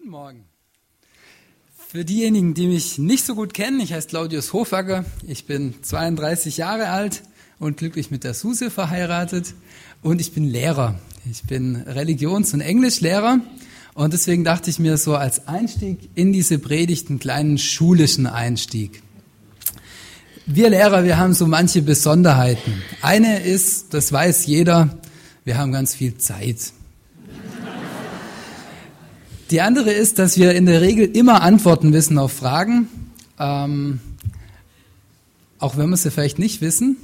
Guten Morgen. Für diejenigen, die mich nicht so gut kennen, ich heiße Claudius Hofacker, ich bin 32 Jahre alt und glücklich mit der Suse verheiratet und ich bin Lehrer. Ich bin Religions- und Englischlehrer und deswegen dachte ich mir so als Einstieg in diese Predigt einen kleinen schulischen Einstieg. Wir Lehrer, wir haben so manche Besonderheiten. Eine ist, das weiß jeder, wir haben ganz viel Zeit. Die andere ist, dass wir in der Regel immer Antworten wissen auf Fragen, auch wenn wir sie vielleicht nicht wissen.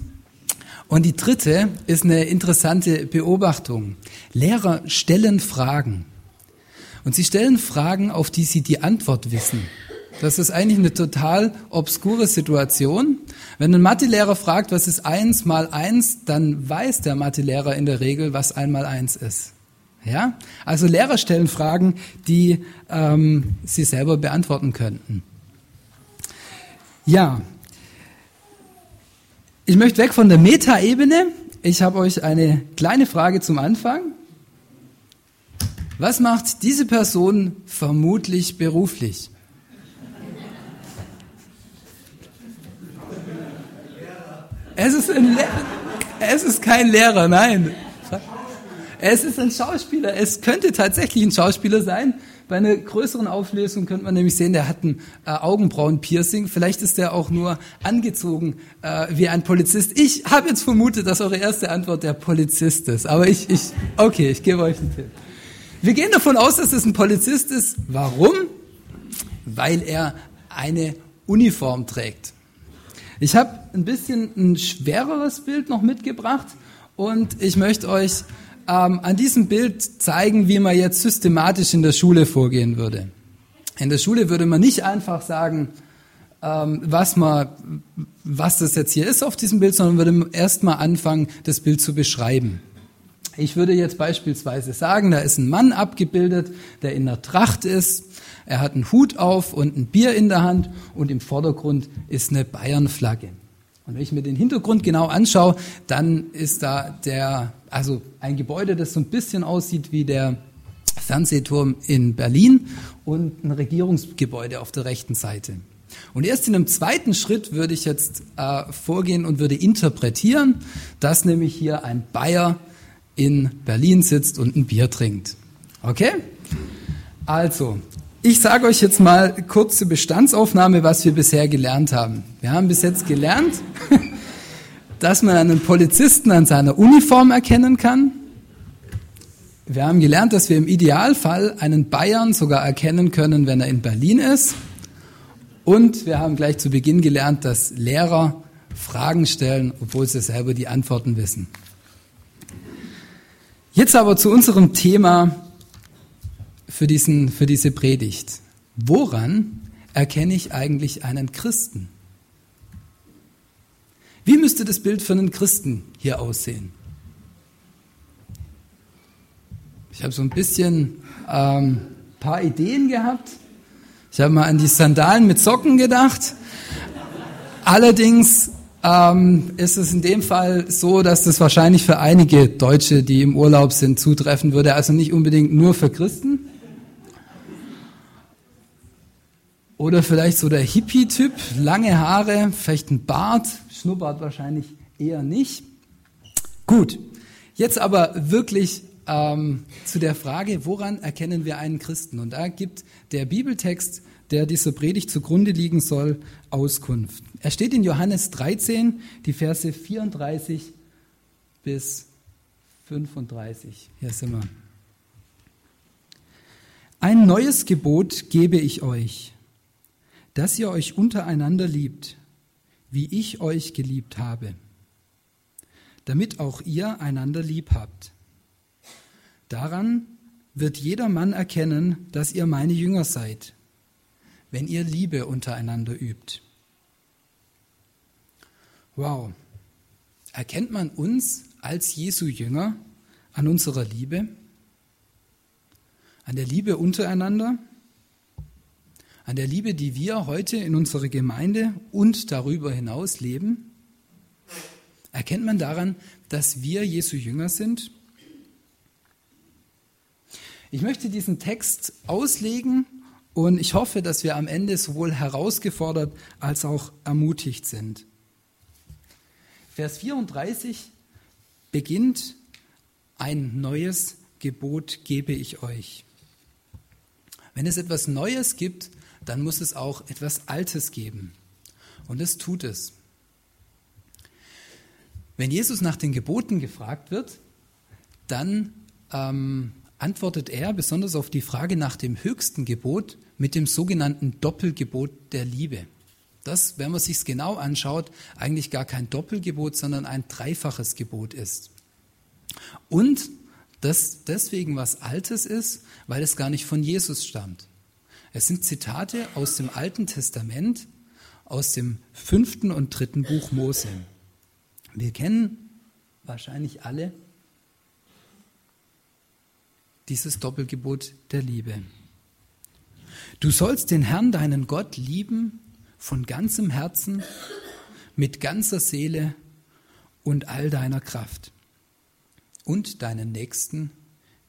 Und die dritte ist eine interessante Beobachtung. Lehrer stellen Fragen. Und sie stellen Fragen, auf die sie die Antwort wissen. Das ist eigentlich eine total obskure Situation. Wenn ein Mathelehrer fragt, was ist 1 mal 1, dann weiß der Mathelehrer in der Regel, was 1 mal 1 ist. Ja? Also Lehrer stellen Fragen, die sie selber beantworten könnten. Ja, ich möchte weg von der Metaebene. Ich habe euch eine kleine Frage zum Anfang. Was macht diese Person vermutlich beruflich? Es ist kein Lehrer, nein. Es ist ein Schauspieler. Es könnte tatsächlich ein Schauspieler sein. Bei einer größeren Auflösung könnte man nämlich sehen, der hat ein Augenbrauen-Piercing. Vielleicht ist der auch nur angezogen wie ein Polizist. Ich habe jetzt vermutet, dass eure erste Antwort der Polizist ist. Aber ich gebe euch einen Tipp. Wir gehen davon aus, dass es ein Polizist ist. Warum? Weil er eine Uniform trägt. Ich habe ein bisschen ein schwereres Bild noch mitgebracht und ich möchte euch an diesem Bild zeigen, wie man jetzt systematisch in der Schule vorgehen würde. In der Schule würde man nicht einfach sagen, was das jetzt hier ist auf diesem Bild, sondern würde erstmal anfangen, das Bild zu beschreiben. Ich würde jetzt beispielsweise sagen, da ist ein Mann abgebildet, der in einer Tracht ist. Er hat einen Hut auf und ein Bier in der Hand und im Vordergrund ist eine Bayernflagge. Und wenn ich mir den Hintergrund genau anschaue, dann ist da ein Gebäude, das so ein bisschen aussieht wie der Fernsehturm in Berlin und ein Regierungsgebäude auf der rechten Seite. Und erst in einem zweiten Schritt würde ich jetzt vorgehen und würde interpretieren, dass nämlich hier ein Bayer in Berlin sitzt und ein Bier trinkt. Okay? Also, ich sage euch jetzt mal kurze Bestandsaufnahme, was wir bisher gelernt haben. Wir haben bis jetzt gelernt, dass man einen Polizisten an seiner Uniform erkennen kann. Wir haben gelernt, dass wir im Idealfall einen Bayern sogar erkennen können, wenn er in Berlin ist. Und wir haben gleich zu Beginn gelernt, dass Lehrer Fragen stellen, obwohl sie selber die Antworten wissen. Jetzt aber zu unserem Thema für diese Predigt. Woran erkenne ich eigentlich einen Christen? Wie müsste das Bild für einen Christen hier aussehen? Ich habe so ein bisschen paar Ideen gehabt. Ich habe mal an die Sandalen mit Socken gedacht. Allerdings ist es in dem Fall so, dass das wahrscheinlich für einige Deutsche, die im Urlaub sind, zutreffen würde. Also nicht unbedingt nur für Christen. Oder vielleicht so der Hippie-Typ, lange Haare, vielleicht ein Bart, Schnurrbart wahrscheinlich eher nicht. Gut, jetzt aber wirklich zu der Frage, woran erkennen wir einen Christen? Und da gibt der Bibeltext, der dieser Predigt zugrunde liegen soll, Auskunft. Er steht in Johannes 13, die Verse 34 bis 35. Hier sind wir. Ein neues Gebot gebe ich euch, dass ihr euch untereinander liebt, wie ich euch geliebt habe, damit auch ihr einander lieb habt. Daran wird jeder Mann erkennen, dass ihr meine Jünger seid, wenn ihr Liebe untereinander übt. Wow, erkennt man uns als Jesu Jünger an unserer Liebe, an der Liebe untereinander? An der Liebe, die wir heute in unserer Gemeinde und darüber hinaus leben? Erkennt man daran, dass wir Jesu Jünger sind? Ich möchte diesen Text auslegen und ich hoffe, dass wir am Ende sowohl herausgefordert als auch ermutigt sind. Vers 34 beginnt: Ein neues Gebot gebe ich euch. Wenn es etwas Neues gibt, dann muss es auch etwas Altes geben. Und es tut es. Wenn Jesus nach den Geboten gefragt wird, dann antwortet er besonders auf die Frage nach dem höchsten Gebot mit dem sogenannten Doppelgebot der Liebe. Das, wenn man es sich genau anschaut, eigentlich gar kein Doppelgebot, sondern ein dreifaches Gebot ist. Und das deswegen was Altes ist, weil es gar nicht von Jesus stammt. Es sind Zitate aus dem Alten Testament, aus dem 5. und 3. Buch Mose. Wir kennen wahrscheinlich alle dieses Doppelgebot der Liebe. Du sollst den Herrn, deinen Gott, lieben von ganzem Herzen, mit ganzer Seele und all deiner Kraft und deinen Nächsten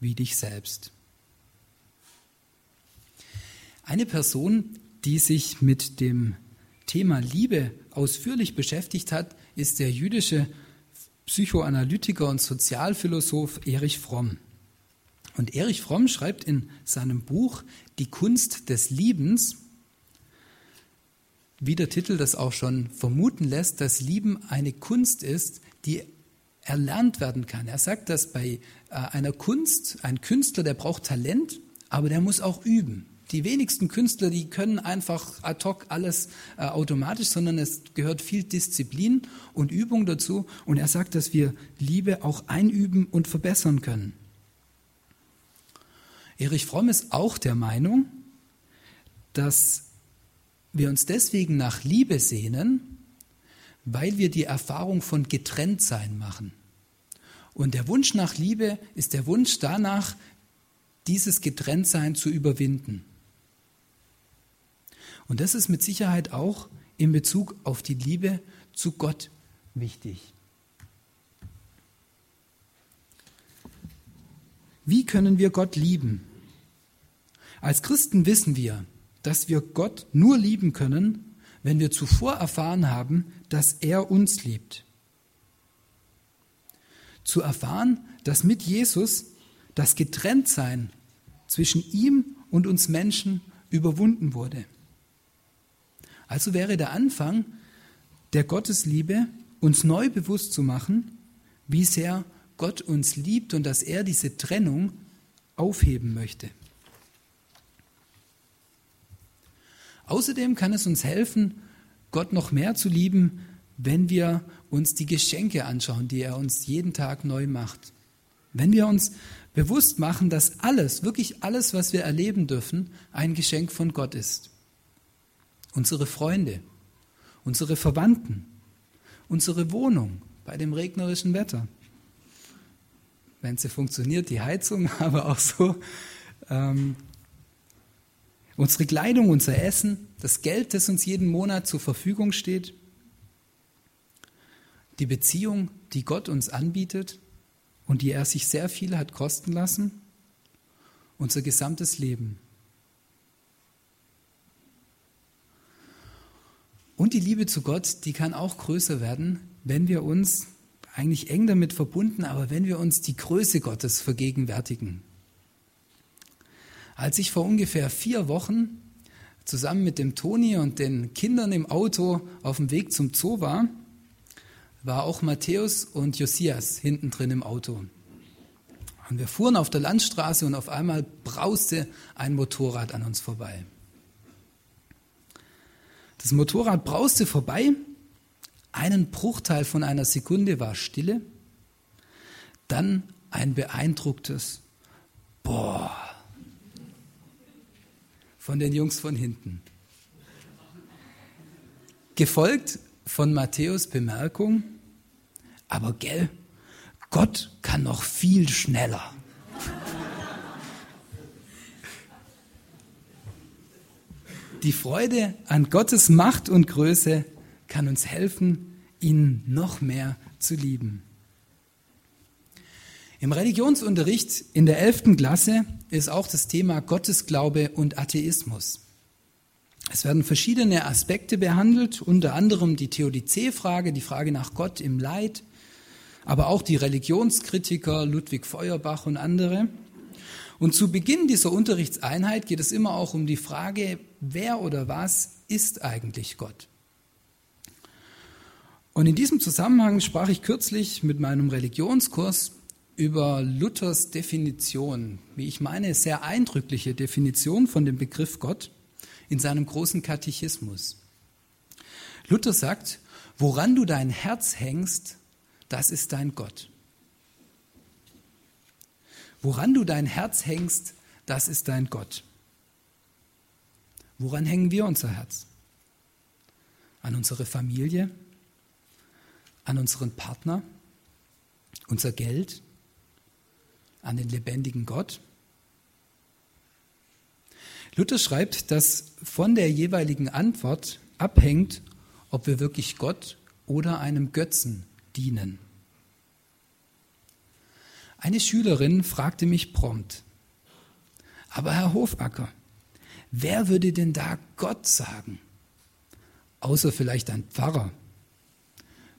wie dich selbst. Eine Person, die sich mit dem Thema Liebe ausführlich beschäftigt hat, ist der jüdische Psychoanalytiker und Sozialphilosoph Erich Fromm. Und Erich Fromm schreibt in seinem Buch Die Kunst des Liebens, wie der Titel das auch schon vermuten lässt, dass Lieben eine Kunst ist, die erlernt werden kann. Er sagt, dass bei einer Kunst, ein Künstler, der braucht Talent, aber der muss auch üben. Die wenigsten Künstler, die können einfach ad hoc alles automatisch, sondern es gehört viel Disziplin und Übung dazu. Und er sagt, dass wir Liebe auch einüben und verbessern können. Erich Fromm ist auch der Meinung, dass wir uns deswegen nach Liebe sehnen, weil wir die Erfahrung von Getrenntsein machen. Und der Wunsch nach Liebe ist der Wunsch danach, dieses Getrenntsein zu überwinden. Und das ist mit Sicherheit auch in Bezug auf die Liebe zu Gott wichtig. Wie können wir Gott lieben? Als Christen wissen wir, dass wir Gott nur lieben können, wenn wir zuvor erfahren haben, dass er uns liebt. Zu erfahren, dass mit Jesus das Getrenntsein zwischen ihm und uns Menschen überwunden wurde. Also wäre der Anfang der Gottesliebe, uns neu bewusst zu machen, wie sehr Gott uns liebt und dass er diese Trennung aufheben möchte. Außerdem kann es uns helfen, Gott noch mehr zu lieben, wenn wir uns die Geschenke anschauen, die er uns jeden Tag neu macht. Wenn wir uns bewusst machen, dass alles, wirklich alles, was wir erleben dürfen, ein Geschenk von Gott ist. Unsere Freunde, unsere Verwandten, unsere Wohnung bei dem regnerischen Wetter. Wenn sie funktioniert, die Heizung, aber auch so. Unsere Kleidung, unser Essen, das Geld, das uns jeden Monat zur Verfügung steht. Die Beziehung, die Gott uns anbietet und die er sich sehr viel hat kosten lassen, unser gesamtes Leben. Und die Liebe zu Gott, die kann auch größer werden, wenn wir uns, eigentlich eng damit verbunden, aber wenn wir uns die Größe Gottes vergegenwärtigen. Als ich vor ungefähr 4 Wochen zusammen mit dem Toni und den Kindern im Auto auf dem Weg zum Zoo war, war auch Matthäus und Josias hinten drin im Auto. Und wir fuhren auf der Landstraße und auf einmal brauste ein Motorrad an uns vorbei. Das Motorrad brauste vorbei, einen Bruchteil von einer Sekunde war Stille, dann ein beeindrucktes Boah von den Jungs von hinten. Gefolgt von Matthäus' Bemerkung, aber gell, Gott kann noch viel schneller. Die Freude an Gottes Macht und Größe kann uns helfen, ihn noch mehr zu lieben. Im Religionsunterricht in der 11. Klasse ist auch das Thema Gottesglaube und Atheismus. Es werden verschiedene Aspekte behandelt, unter anderem die Theodizee-Frage, die Frage nach Gott im Leid, aber auch die Religionskritiker Ludwig Feuerbach und andere. Und zu Beginn dieser Unterrichtseinheit geht es immer auch um die Frage, wer oder was ist eigentlich Gott? Und in diesem Zusammenhang sprach ich kürzlich mit meinem Religionskurs über Luthers Definition, wie ich meine, sehr eindrückliche Definition von dem Begriff Gott in seinem großen Katechismus. Luther sagt, woran du dein Herz hängst, das ist dein Gott. Woran du dein Herz hängst, das ist dein Gott. Woran hängen wir unser Herz? An unsere Familie? An unseren Partner? Unser Geld? An den lebendigen Gott? Luther schreibt, dass von der jeweiligen Antwort abhängt, ob wir wirklich Gott oder einem Götzen dienen. Eine Schülerin fragte mich prompt, aber Herr Hofacker, wer würde denn da Gott sagen? Außer vielleicht ein Pfarrer.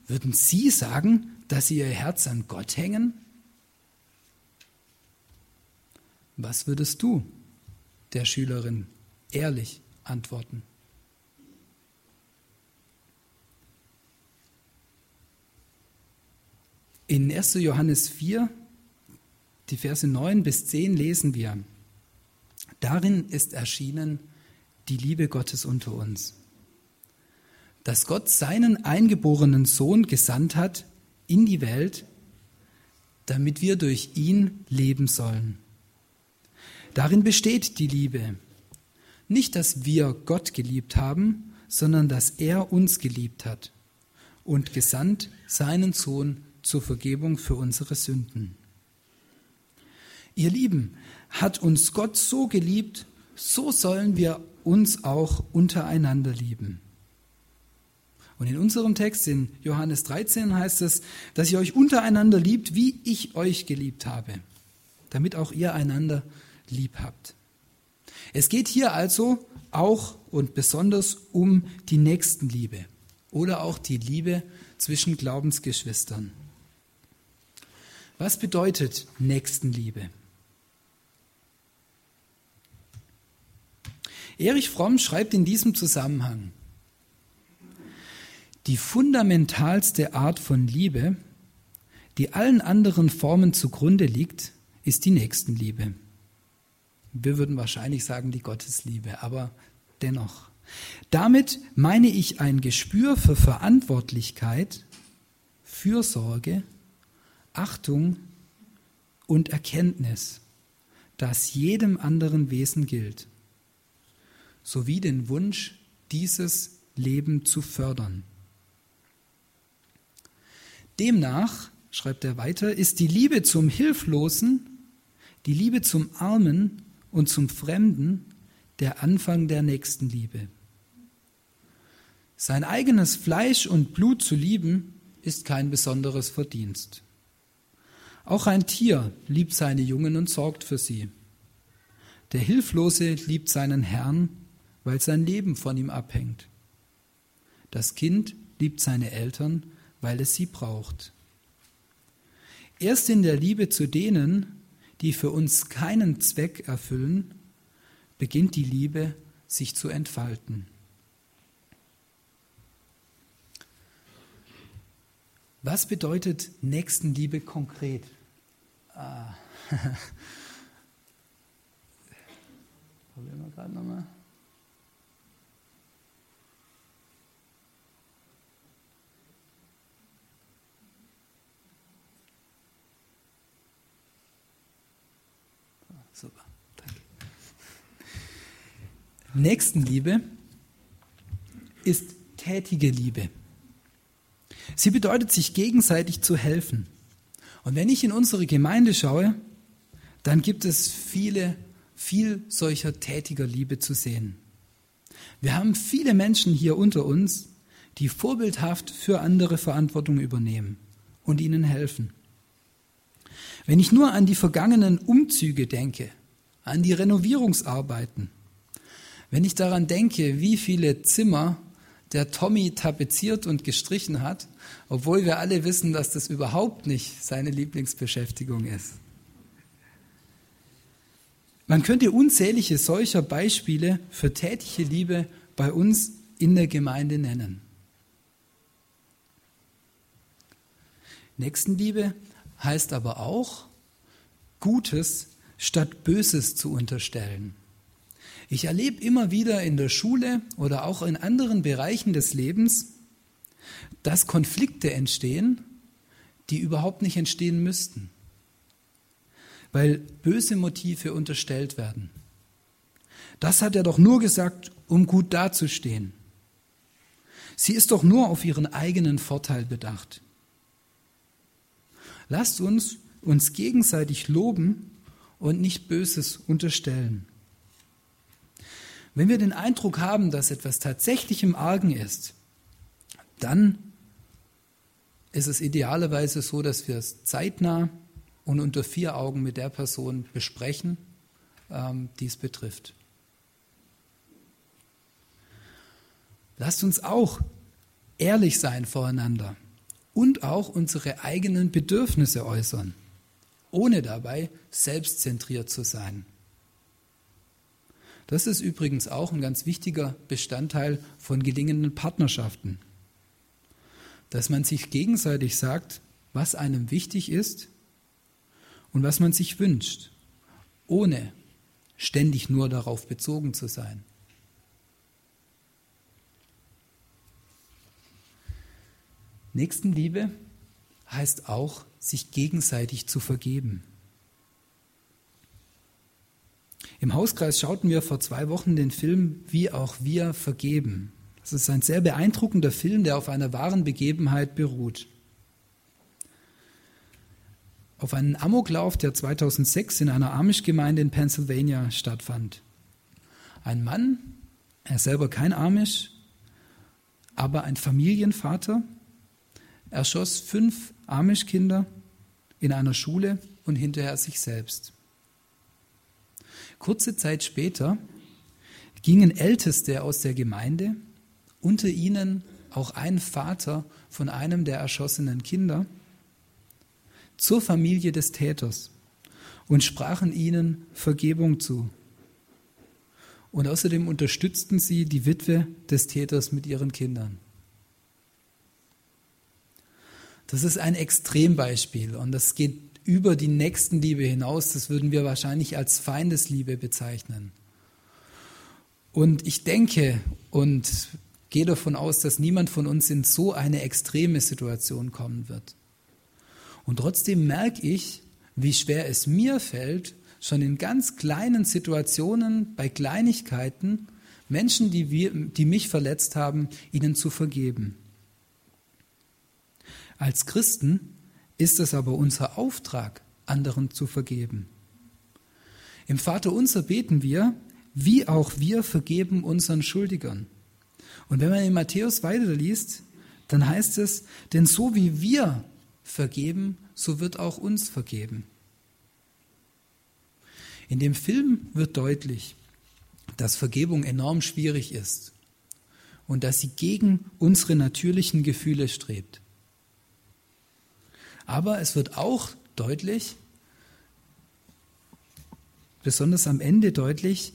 Würden Sie sagen, dass Sie Ihr Herz an Gott hängen? Was würdest du der Schülerin ehrlich antworten? In 1. Johannes 4, die Verse 9 bis 10 lesen wir, darin ist erschienen die Liebe Gottes unter uns, dass Gott seinen eingeborenen Sohn gesandt hat in die Welt, damit wir durch ihn leben sollen. Darin besteht die Liebe, nicht, dass wir Gott geliebt haben, sondern dass er uns geliebt hat und gesandt seinen Sohn zur Vergebung für unsere Sünden. Ihr Lieben, hat uns Gott so geliebt, so sollen wir uns auch untereinander lieben. Und in unserem Text, in Johannes 13, heißt es, dass ihr euch untereinander liebt, wie ich euch geliebt habe, damit auch ihr einander lieb habt. Es geht hier also auch und besonders um die Nächstenliebe oder auch die Liebe zwischen Glaubensgeschwistern. Was bedeutet Nächstenliebe? Erich Fromm schreibt in diesem Zusammenhang, die fundamentalste Art von Liebe, die allen anderen Formen zugrunde liegt, ist die Nächstenliebe. Wir würden wahrscheinlich sagen die Gottesliebe, aber dennoch. Damit meine ich ein Gespür für Verantwortlichkeit, Fürsorge, Achtung und Erkenntnis, das jedem anderen Wesen gilt, sowie den Wunsch, dieses Leben zu fördern. Demnach, schreibt er weiter, ist die Liebe zum Hilflosen, die Liebe zum Armen und zum Fremden der Anfang der Nächstenliebe. Sein eigenes Fleisch und Blut zu lieben, ist kein besonderes Verdienst. Auch ein Tier liebt seine Jungen und sorgt für sie. Der Hilflose liebt seinen Herrn, weil sein Leben von ihm abhängt. Das Kind liebt seine Eltern, weil es sie braucht. Erst in der Liebe zu denen, die für uns keinen Zweck erfüllen, beginnt die Liebe, sich zu entfalten. Was bedeutet Nächstenliebe konkret? Probieren wir gerade nochmal. Super, danke. Nächstenliebe ist tätige Liebe. Sie bedeutet, sich gegenseitig zu helfen. Und wenn ich in unsere Gemeinde schaue, dann gibt es viel solcher tätiger Liebe zu sehen. Wir haben viele Menschen hier unter uns, die vorbildhaft für andere Verantwortung übernehmen und ihnen helfen. Wenn ich nur an die vergangenen Umzüge denke, an die Renovierungsarbeiten, wenn ich daran denke, wie viele Zimmer der Tommy tapeziert und gestrichen hat, obwohl wir alle wissen, dass das überhaupt nicht seine Lieblingsbeschäftigung ist. Man könnte unzählige solcher Beispiele für tätige Liebe bei uns in der Gemeinde nennen. Nächstenliebe heißt aber auch, Gutes statt Böses zu unterstellen. Ich erlebe immer wieder in der Schule oder auch in anderen Bereichen des Lebens, dass Konflikte entstehen, die überhaupt nicht entstehen müssten, weil böse Motive unterstellt werden. Das hat er doch nur gesagt, um gut dazustehen. Sie ist doch nur auf ihren eigenen Vorteil bedacht. Lasst uns uns gegenseitig loben und nicht Böses unterstellen. Wenn wir den Eindruck haben, dass etwas tatsächlich im Argen ist, dann ist es idealerweise so, dass wir es zeitnah und unter vier Augen mit der Person besprechen, die es betrifft. Lasst uns auch ehrlich sein voreinander und auch unsere eigenen Bedürfnisse äußern, ohne dabei selbstzentriert zu sein. Das ist übrigens auch ein ganz wichtiger Bestandteil von gelingenden Partnerschaften. Dass man sich gegenseitig sagt, was einem wichtig ist und was man sich wünscht, ohne ständig nur darauf bezogen zu sein. Nächstenliebe heißt auch, sich gegenseitig zu vergeben. Im Hauskreis schauten wir vor 2 Wochen den Film »Wie auch wir vergeben«. Das ist ein sehr beeindruckender Film, der auf einer wahren Begebenheit beruht. Auf einen Amoklauf, der 2006 in einer Amish-Gemeinde in Pennsylvania stattfand. Ein Mann, er selber kein Amish, aber ein Familienvater, erschoss 5 Amish-Kinder in einer Schule und hinterher sich selbst. Kurze Zeit später gingen Älteste aus der Gemeinde, unter ihnen auch ein Vater von einem der erschossenen Kinder, zur Familie des Täters und sprachen ihnen Vergebung zu. Und außerdem unterstützten sie die Witwe des Täters mit ihren Kindern. Das ist ein Extrembeispiel und das geht über die Nächstenliebe hinaus, das würden wir wahrscheinlich als Feindesliebe bezeichnen. Und ich denke und gehe davon aus, dass niemand von uns in so eine extreme Situation kommen wird. Und trotzdem merke ich, wie schwer es mir fällt, schon in ganz kleinen Situationen, bei Kleinigkeiten, Menschen, die mich verletzt haben, ihnen zu vergeben. Als Christen ist es aber unser Auftrag, anderen zu vergeben. Im Vaterunser beten wir, wie auch wir vergeben unseren Schuldigern. Und wenn man in Matthäus weiterliest, dann heißt es, denn so wie wir vergeben, so wird auch uns vergeben. In dem Film wird deutlich, dass Vergebung enorm schwierig ist und dass sie gegen unsere natürlichen Gefühle strebt. Aber es wird auch deutlich, besonders am Ende deutlich,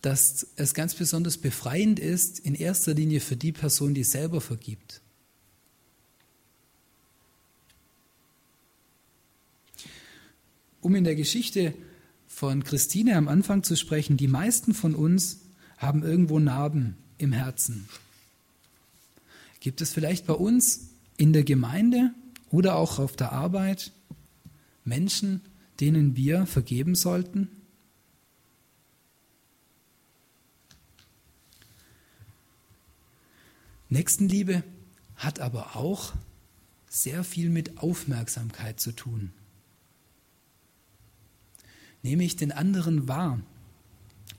dass es ganz besonders befreiend ist, in erster Linie für die Person, die selber vergibt. Um in der Geschichte von Christine am Anfang zu sprechen, die meisten von uns haben irgendwo Narben im Herzen. Gibt es vielleicht bei uns in der Gemeinde oder auch auf der Arbeit Menschen, denen wir vergeben sollten? Nächstenliebe hat aber auch sehr viel mit Aufmerksamkeit zu tun. Nehme ich den anderen wahr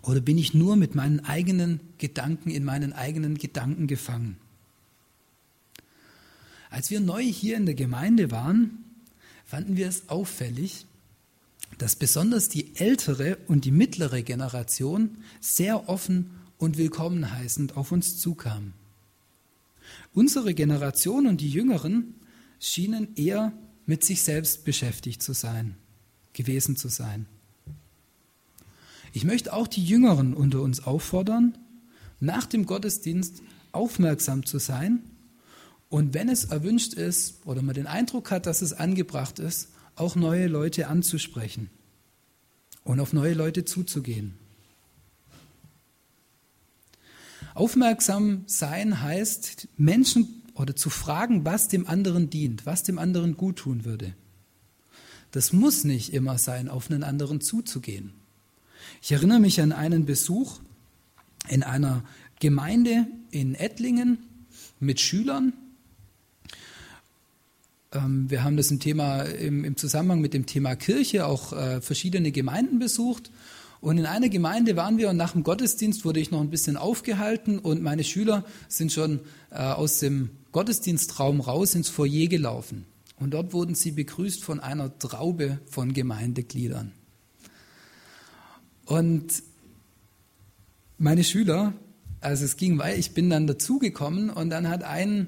oder bin ich nur mit meinen eigenen Gedanken in meinen eigenen Gedanken gefangen? Als wir neu hier in der Gemeinde waren, fanden wir es auffällig, dass besonders die ältere und die mittlere Generation sehr offen und willkommenheißend auf uns zukam. Unsere Generation und die Jüngeren schienen eher mit sich selbst beschäftigt zu sein, gewesen zu sein. Ich möchte auch die Jüngeren unter uns auffordern, nach dem Gottesdienst aufmerksam zu sein und wenn es erwünscht ist oder man den Eindruck hat, dass es angebracht ist, auch neue Leute anzusprechen und auf neue Leute zuzugehen. Aufmerksam sein heißt, Menschen oder zu fragen, was dem anderen dient, was dem anderen guttun würde. Das muss nicht immer sein, auf einen anderen zuzugehen. Ich erinnere mich an einen Besuch in einer Gemeinde in Ettlingen mit Schülern. Wir haben das im Zusammenhang mit dem Thema Kirche auch verschiedene Gemeinden besucht. Und in einer Gemeinde waren wir und nach dem Gottesdienst wurde ich noch ein bisschen aufgehalten und meine Schüler sind schon aus dem Gottesdienstraum raus ins Foyer gelaufen. Und dort wurden sie begrüßt von einer Traube von Gemeindegliedern. Und meine Schüler, also es ging weiter, ich bin dann dazugekommen und dann hat ein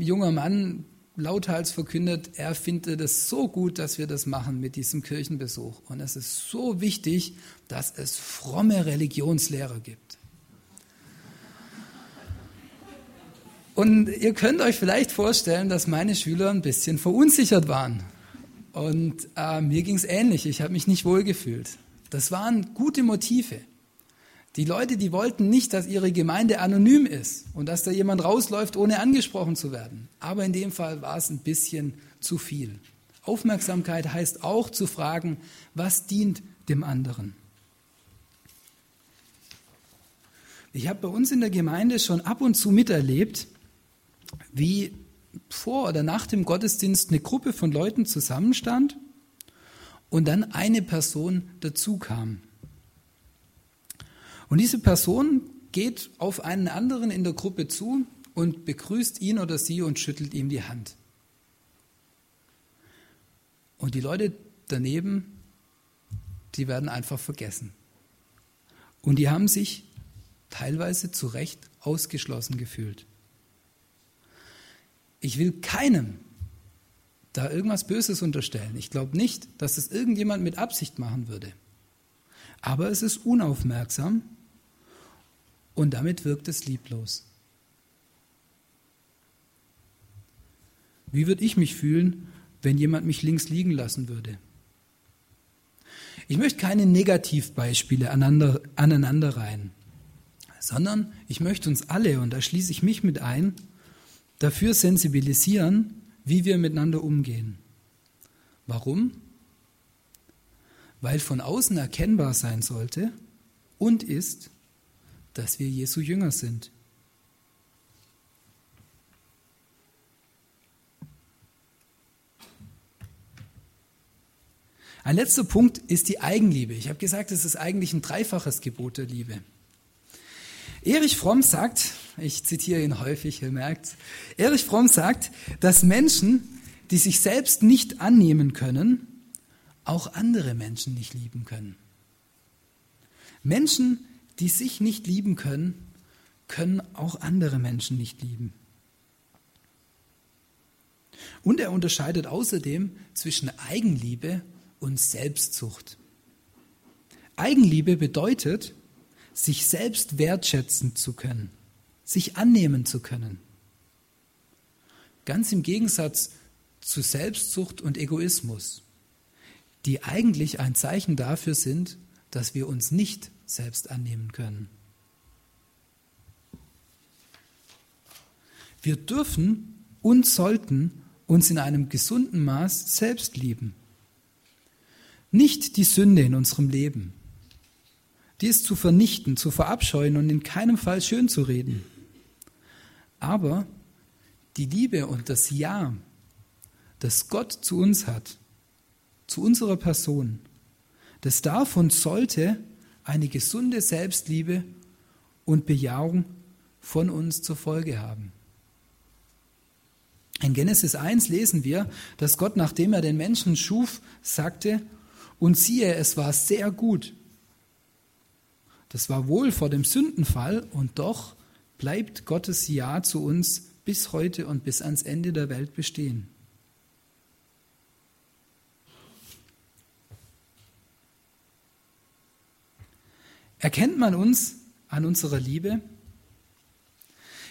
junger Mann lauthals verkündet, er finde das so gut, dass wir das machen mit diesem Kirchenbesuch. Und es ist so wichtig, dass es fromme Religionslehrer gibt. Und ihr könnt euch vielleicht vorstellen, dass meine Schüler ein bisschen verunsichert waren. Und mir ging es ähnlich, ich habe mich nicht wohlgefühlt. Das waren gute Motive. Die Leute, die wollten nicht, dass ihre Gemeinde anonym ist und dass da jemand rausläuft, ohne angesprochen zu werden. Aber in dem Fall war es ein bisschen zu viel. Aufmerksamkeit heißt auch zu fragen, was dient dem anderen? Ich habe bei uns in der Gemeinde schon ab und zu miterlebt, wie vor oder nach dem Gottesdienst eine Gruppe von Leuten zusammenstand und dann eine Person dazu kam. Und diese Person geht auf einen anderen in der Gruppe zu und begrüßt ihn oder sie und schüttelt ihm die Hand. Und die Leute daneben, die werden einfach vergessen. Und die haben sich teilweise zu Recht ausgeschlossen gefühlt. Ich will keinem da irgendwas Böses unterstellen. Ich glaube nicht, dass das irgendjemand mit Absicht machen würde. Aber es ist unaufmerksam. Und damit wirkt es lieblos. Wie würde ich mich fühlen, wenn jemand mich links liegen lassen würde? Ich möchte keine Negativbeispiele aneinanderreihen, sondern ich möchte uns alle, und da schließe ich mich mit ein, dafür sensibilisieren, wie wir miteinander umgehen. Warum? Weil von außen erkennbar sein sollte und ist, dass wir Jesu Jünger sind. Ein letzter Punkt ist die Eigenliebe. Ich habe gesagt, es ist eigentlich ein dreifaches Gebot der Liebe. Erich Fromm sagt, ich zitiere ihn häufig, ihr merkt, Erich Fromm sagt, dass Menschen, die sich selbst nicht annehmen können, auch andere Menschen nicht lieben können. Menschen, die sich nicht lieben können, können auch andere Menschen nicht lieben. Und er unterscheidet außerdem zwischen Eigenliebe und Selbstsucht. Eigenliebe bedeutet, sich selbst wertschätzen zu können, sich annehmen zu können. Ganz im Gegensatz zu Selbstsucht und Egoismus, die eigentlich ein Zeichen dafür sind, dass wir uns nicht selbst annehmen können. Wir dürfen und sollten uns in einem gesunden Maß selbst lieben. Nicht die Sünde in unserem Leben. Die ist zu vernichten, zu verabscheuen und in keinem Fall schön zu reden. Aber die Liebe und das Ja, das Gott zu uns hat, zu unserer Person, das darf und sollte eine gesunde Selbstliebe und Bejahung von uns zur Folge haben. In Genesis 1 lesen wir, dass Gott, nachdem er den Menschen schuf, sagte, und siehe, es war sehr gut. Das war wohl vor dem Sündenfall und doch bleibt Gottes Ja zu uns bis heute und bis ans Ende der Welt bestehen. Erkennt man uns an unserer Liebe?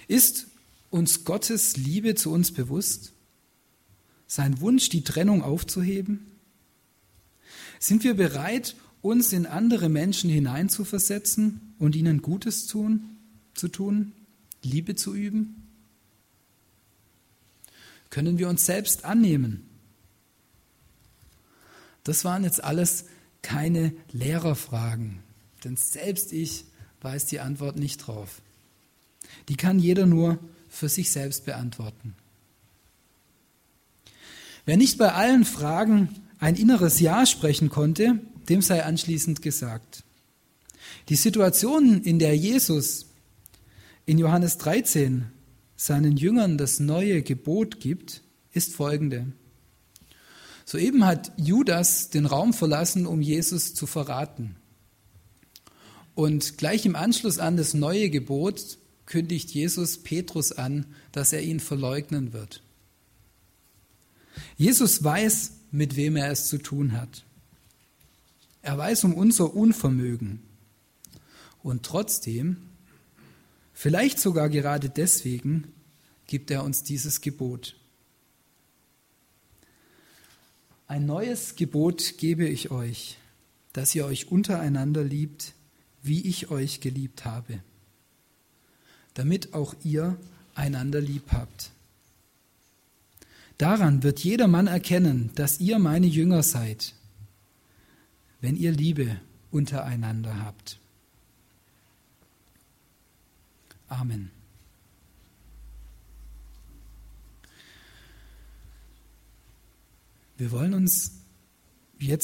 Ist uns Gottes Liebe zu uns bewusst? Sein Wunsch, die Trennung aufzuheben? Sind wir bereit, uns in andere Menschen hineinzuversetzen und ihnen Gutes zu tun, Liebe zu üben? Können wir uns selbst annehmen? Das waren jetzt alles keine Lehrerfragen, denn selbst ich weiß die Antwort nicht drauf. Die kann jeder nur für sich selbst beantworten. Wer nicht bei allen Fragen ein inneres Ja sprechen konnte, dem sei anschließend gesagt: Die Situation, in der Jesus in Johannes 13 seinen Jüngern das neue Gebot gibt, ist folgende. Soeben hat Judas den Raum verlassen, um Jesus zu verraten. Und gleich im Anschluss an das neue Gebot kündigt Jesus Petrus an, dass er ihn verleugnen wird. Jesus weiß, mit wem er es zu tun hat. Er weiß um unser Unvermögen. Und trotzdem, vielleicht sogar gerade deswegen, gibt er uns dieses Gebot. Ein neues Gebot gebe ich euch, dass ihr euch untereinander liebt, wie ich euch geliebt habe, damit auch ihr einander lieb habt. Daran wird jedermann erkennen, dass ihr meine Jünger seid, wenn ihr Liebe untereinander habt. Amen. Wir wollen uns jetzt